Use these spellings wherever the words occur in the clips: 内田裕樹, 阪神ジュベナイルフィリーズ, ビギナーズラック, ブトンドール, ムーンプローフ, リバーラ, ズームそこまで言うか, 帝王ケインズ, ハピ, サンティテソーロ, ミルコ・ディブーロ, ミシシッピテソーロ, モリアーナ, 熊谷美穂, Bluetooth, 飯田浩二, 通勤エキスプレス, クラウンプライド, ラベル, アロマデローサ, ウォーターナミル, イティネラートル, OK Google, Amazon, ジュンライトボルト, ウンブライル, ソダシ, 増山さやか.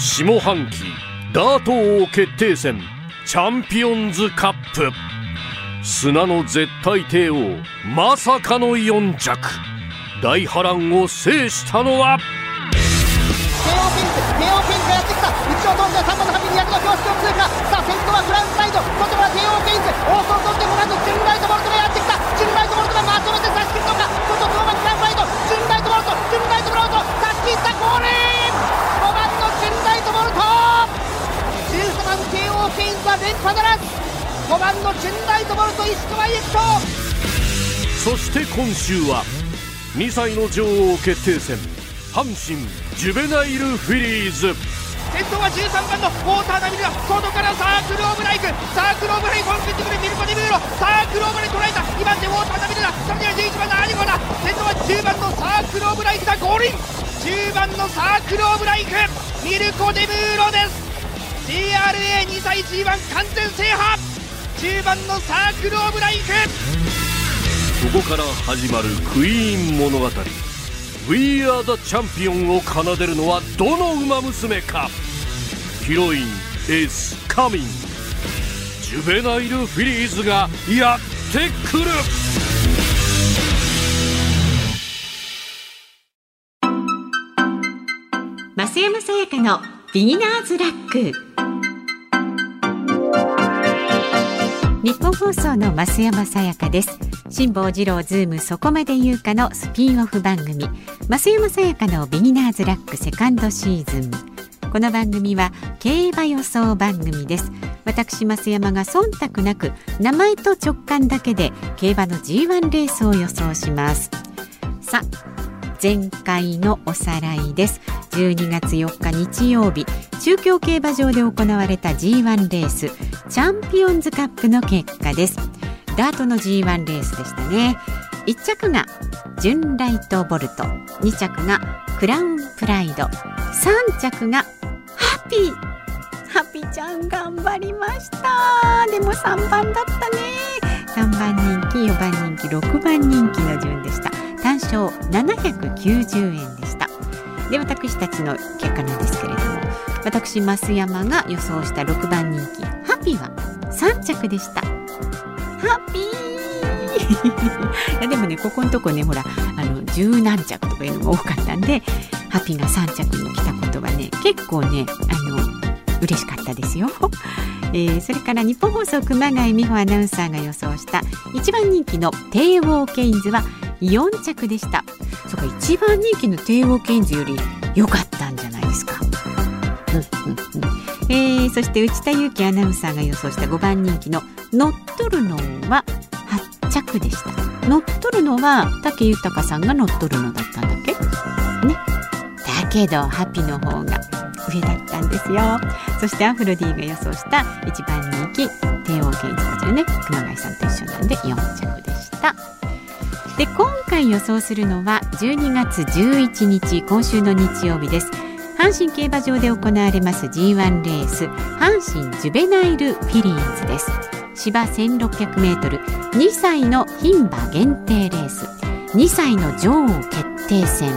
下半期ダート王決定戦チャンピオンズカップ、砂の絶対帝王まさかの4着、大波乱を制したのは帝王ケインズがやってきた。内を通して3番のハピ200の標識を通過。さあ先頭はフランスサイド、外から帝王ケインズ、オーストン取ってこの後ジュンライトボルトがやってきた。ジュンライトボルトがまとめて差し切るのか、外相馬に3倍とジュンライトボルト差し切った。ゴール5番のジュンライトボルト、13番帝王ケインズは連覇ならず。5番のジュンライトボルト、石川由紀子。そして今週は2歳の女王決定戦阪神ジュベナイルフィリーズ。先頭は13番のウォーターナミルが外からサークルオブライクを作ってくるミルコ・ディブーロ、サークルオブライク捉えた。2番でウォーターナミルだ、それでは11番のアニゴだ。先頭は10番のサークルオブライクだ、ゴールイン。10番のサークルオブライク、ミルコ・ディブーロです。 JRA2 歳 G1 完全制覇、10番のサークルオブライク。ここから始まるクイーン物語、We are the champion を奏でるのはどの馬娘か。ヒロイン is coming、 ジュベナイルフィリーズがやってくる。増山さやかのビギナーズラック。日本放送の増山さやかです。辛坊治郎ズームそこまで言うかのスピンオフ番組、増山さやかのビギナーズラックセカンドシーズン。この番組は競馬予想番組です。私増山が忖度なく名前と直感だけで競馬の G1 レースを予想します。さあ前回のおさらいです。12月4日日曜日、中京競馬場で行われた G1 レースチャンピオンズカップの結果です。ダートの G1 レースでしたね。1着がジュンライトボルト、2着がクラウンプライド、3着がハピちゃん頑張りました。でも3番だったね。3番人気、4番人気、6番人気の順でした。単勝790円でした。で私たちの結果なんですけれども、私増山が予想した6番人気ハピは3着でした。ハッピーいやでもね、ここのとこね、ほら十何着とかいうのが多かったんで、ハッピーが3着に来たことはね、結構ね嬉しかったですよ、それから日本放送熊谷美穂アナウンサーが予想した1番人気の帝王ケインズは4着でした。そっか、1番人気の帝王ケインズより良かったんじゃないですか。そして内田裕樹アナウンサーが予想した5番人気の乗っ取るのは8着でした。乗っ取るのは武豊さんが乗っ取るのだったんだっけね。だけどハピの方が上だったんですよ。そしてアフロディが予想した1番人気帝王ケインズ、こちらね熊谷さんと一緒なんで4着でした。で今回予想するのは12月11日今週の日曜日です。阪神競馬場で行われます G1 レース阪神ジュベナイルフィリーズです。芝 1600m、 2歳の牝馬限定レース、2歳の女王決定戦、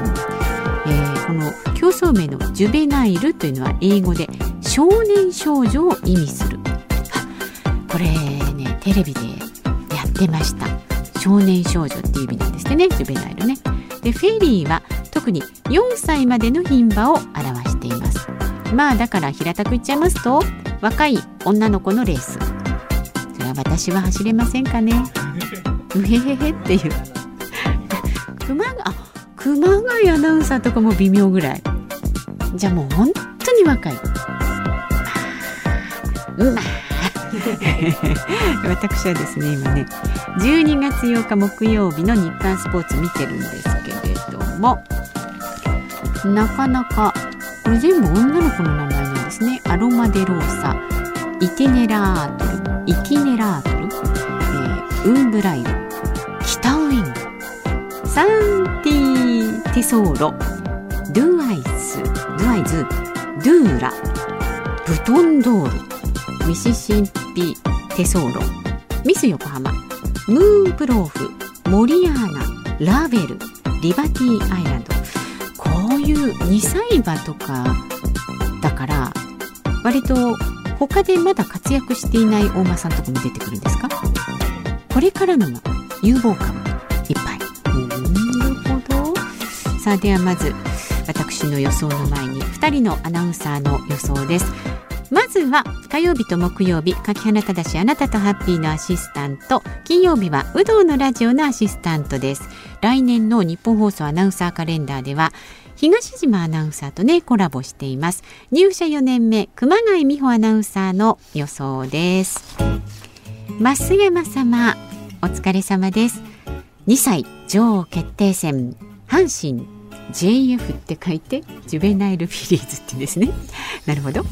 この競争名のジュベナイルというのは英語で少年少女を意味する。これねテレビでやってました。少年少女っていう意味なんですね、ジュベナイルね。でフェリーは特に4歳までの牝馬を表しています。まあだから平たく言っちゃいますと、若い女の子のレース。それは私は走れませんかね。うへへへっていう熊谷アナウンサーとかも微妙ぐらい。じゃあもう本当に若い。私はですね今ね12月8日木曜日の日刊スポーツ見てるんですけれども、なかなかこれ全部女の子の名前なんですね。アロマデローサ、イティネラートル、ウンブライル、キタウイング、サンティテソーロ、ドゥアイズ、ドゥーラ、ブトンドール、ミシシッピテソーロ、ミス横浜、ムーンプローフ、モリアーナ、ラベル、リバティアイランド。こういう2歳馬とかだから割と他でまだ活躍していない大間さんとかも出てくるんですか？これからの有望感もいっぱい。なるほど。さあではまず私の予想の前に2人のアナウンサーの予想です。まずは火曜日と木曜日、柿花正あなたとハッピーのアシスタント、金曜日は有働のラジオのアシスタントです。来年の日本放送アナウンサーカレンダーでは東島アナウンサーとねコラボしています。入社4年目熊谷美穂アナウンサーの予想です。増山様お疲れ様です。2歳女王決定戦阪神 JF って書いてジュベナイルフィリーズってですね。なるほど。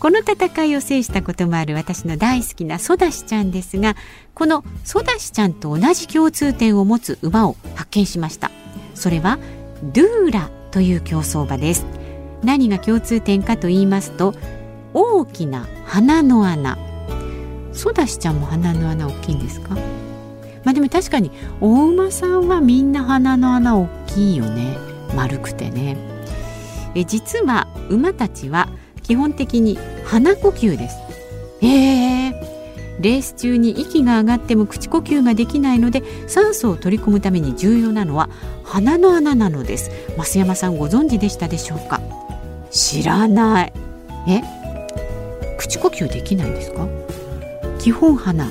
この戦いを制したこともある私の大好きなソダシちゃんですが、このソダシちゃんと同じ共通点を持つ馬を発見しました。それはドゥーラという競走馬です。何が共通点かと言いますと、大きな鼻の穴。ソダシちゃんも鼻の穴大きいんですか？まあでも確かにお馬さんはみんな鼻の穴大きいよね。丸くてね。実は馬たちは基本的に鼻呼吸です。レース中に息が上がっても口呼吸ができないので、酸素を取り込むために重要なのは鼻の穴なのです。増山さんご存知でしたでしょうか？知らない。口呼吸できないんですか？基本鼻。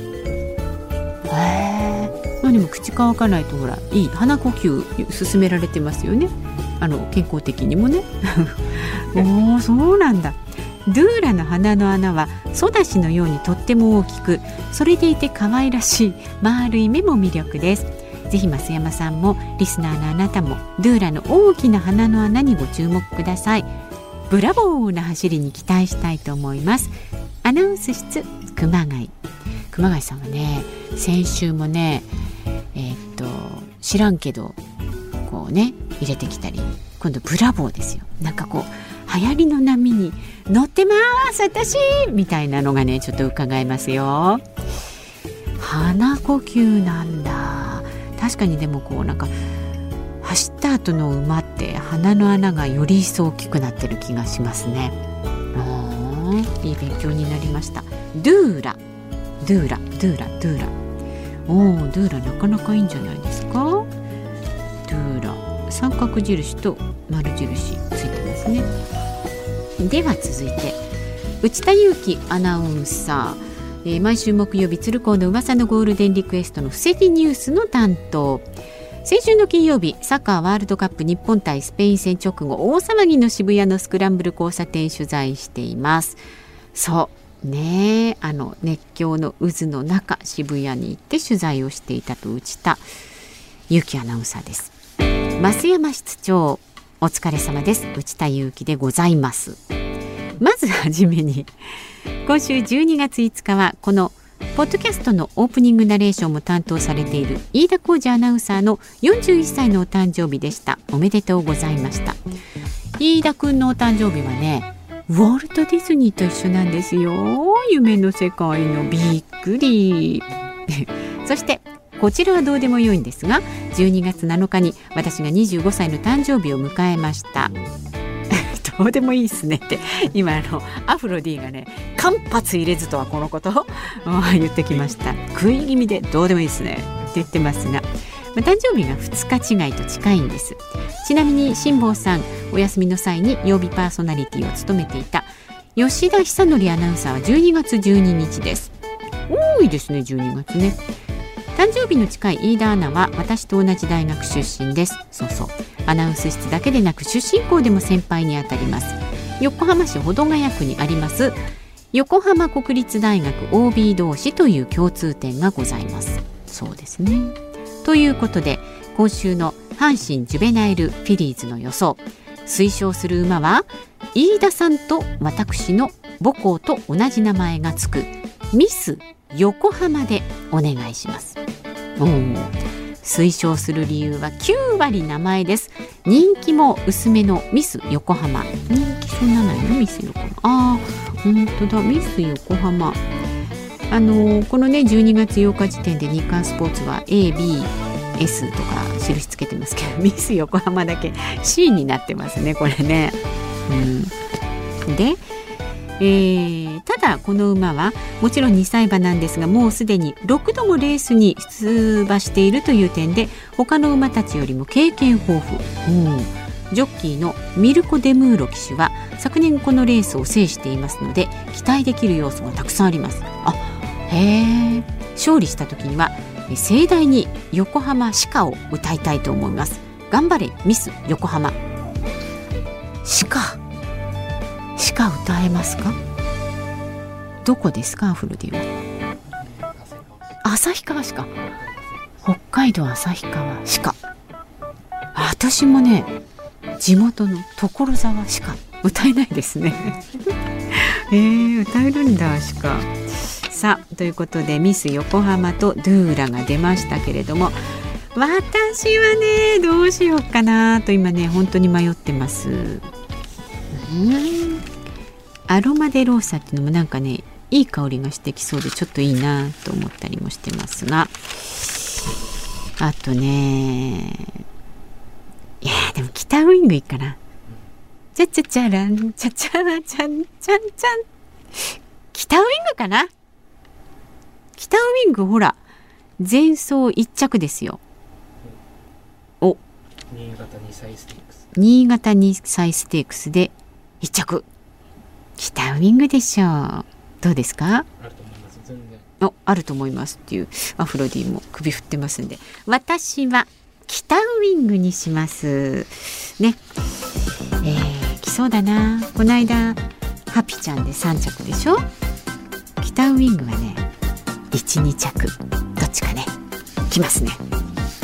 何も口乾かないとほらいい鼻呼吸勧められてますよね。健康的にもね。おーそうなんだ。ドゥーラの鼻の穴はソダシのようにとっても大きく、それでいて可愛らしい丸い目も魅力です。ぜひ増山さんもリスナーのあなたもドゥーラの大きな鼻の穴にご注目ください。ブラボーな走りに期待したいと思います。アナウンス室熊谷。熊谷さんはね、先週もね知らんけどこうね入れてきたり、今度ブラボーですよ。なんかこう流行りの波に乗ってます私みたいなのがねちょっと伺えますよ。鼻呼吸なんだ。確かにでもこうなんか走った後の馬って鼻の穴がより一層大きくなってる気がしますね。いい勉強になりました。ドゥーラ。ドゥーラなかなかいいんじゃないですか。ドゥーラ三角印と丸印ついてますね。では続いて内田裕樹アナウンサー、毎週木曜日鶴光の噂のゴールデンリクエストの布施ニュースの担当。先週の金曜日サッカーワールドカップ日本対スペイン戦直後、大騒ぎの渋谷のスクランブル交差点取材しています。そうね、熱狂の渦の中渋谷に行って取材をしていたと内田裕樹アナウンサーです。増山室長お疲れ様です。内田裕樹でございます。まずはじめに今週12月5日はこのポッドキャストのオープニングナレーションも担当されている飯田浩二アナウンサーの41歳のお誕生日でした。おめでとうございました。飯田くんのお誕生日はねウォルト・ディズニーと一緒なんですよ。夢の世界のびっくり。そしてこちらはどうでもよいんですが、12月7日に私が25歳の誕生日を迎えました。どうでもいいですねって今アフロ D がね間髪入れずとはこのことを言ってきました。食い気味でどうでもいいですねって言ってますが、誕生日が2日違いと近いんです。ちなみに辛坊さんお休みの際に曜日パーソナリティを務めていた吉田久典アナウンサーは12月12日です。多いですね12月ね。誕生日の近い飯田アナは私と同じ大学出身です。そうアナウンス室だけでなく出身校でも先輩にあたります。横浜市保土ケ谷区にあります横浜国立大学 OB 同士という共通点がございます。そうですね。ということで今週の阪神ジュベナイルフィリーズの予想、推奨する馬は飯田さんと私の母校と同じ名前がつくミス横浜でお願いします。推奨する理由は9割名前です。人気も薄めのミス横浜。人気そんなないのミス横浜。本当だミス横浜。このね12月8日時点で日刊スポーツは A、B、S とか印つけてますけど、ミス横浜だけ C になってますねこれね。でただこの馬はもちろん2歳馬なんですが、もうすでに6度もレースに出馬しているという点で他の馬たちよりも経験豊富、ジョッキーのミルコ・デムーロ騎手は昨年このレースを制していますので、期待できる要素がたくさんあります。勝利した時には盛大に横浜鹿を歌いたいと思います。頑張れミス横浜。鹿歌えますか？どこですか？フルディは旭川鹿、北海道旭川鹿。私もね、地元の所沢鹿歌えないですね歌えるんだ鹿。さあ、ということでミス横浜とドゥーラが出ましたけれども、私はねどうしようかなと今ね本当に迷ってます。アロマデローサっていうのもなんかねいい香りがしてきそうでちょっといいなと思ったりもしてますが、あとね、いやでも北ウイングいいかな。チャチャチャランチャチャラチャンチャンチャン、北ウイングかな。北ウイングほら前走1着ですよ。お、新潟2歳ステークス、新潟2歳ステークスで1着北ウイングでしょう。どうですか？あると思います。全然あると思いますっていうアフロディも首振ってますんで、私は北ウイングにしますね。来そうだな。この間ハピちゃんで3着でしょ。北ウイングはね 1,2 着どっちかね来ますね。は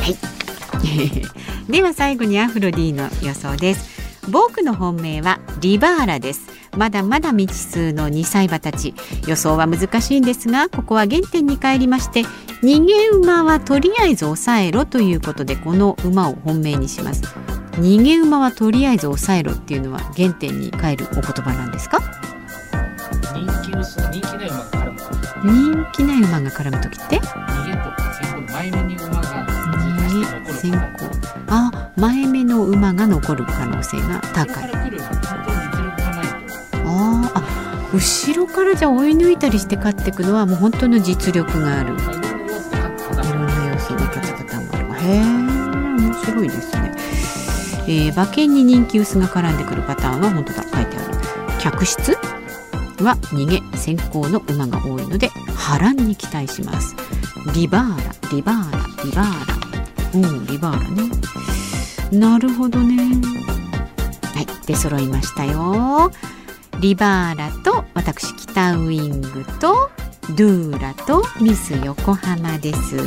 いでは最後にアフロディの予想です。僕の本命はリバーラです。まだまだ未知数の2歳馬たち、予想は難しいんですが、ここは原点に帰りまして、逃げ馬はとりあえず抑えろということでこの馬を本命にします。逃げ馬はとりあえず抑えろっていうのは原点に帰るお言葉なんですか？人気ない馬が絡む時って逃げと前目に馬が先行、前目の馬が残る可能性が高い。後ろからじゃ追い抜いたりして勝っていくのはもう本当の実力がある。いろんな要素で勝つパターンもある。へー、面白いですね。馬券に人気薄が絡んでくるパターンは本当だ書いてある。客室は逃げ先行の馬が多いので波乱に期待します。リバーラね。なるほどね。はい、出揃いましたよ。リバーラと私北ウイングとドゥーラとミス横浜です。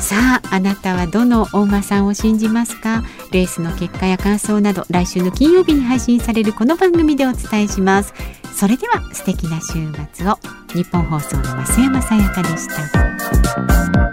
さあ、あなたはどのお馬さんを信じますか？レースの結果や感想など来週の金曜日に配信されるこの番組でお伝えします。それでは素敵な週末を。日本放送の増山さやかでした。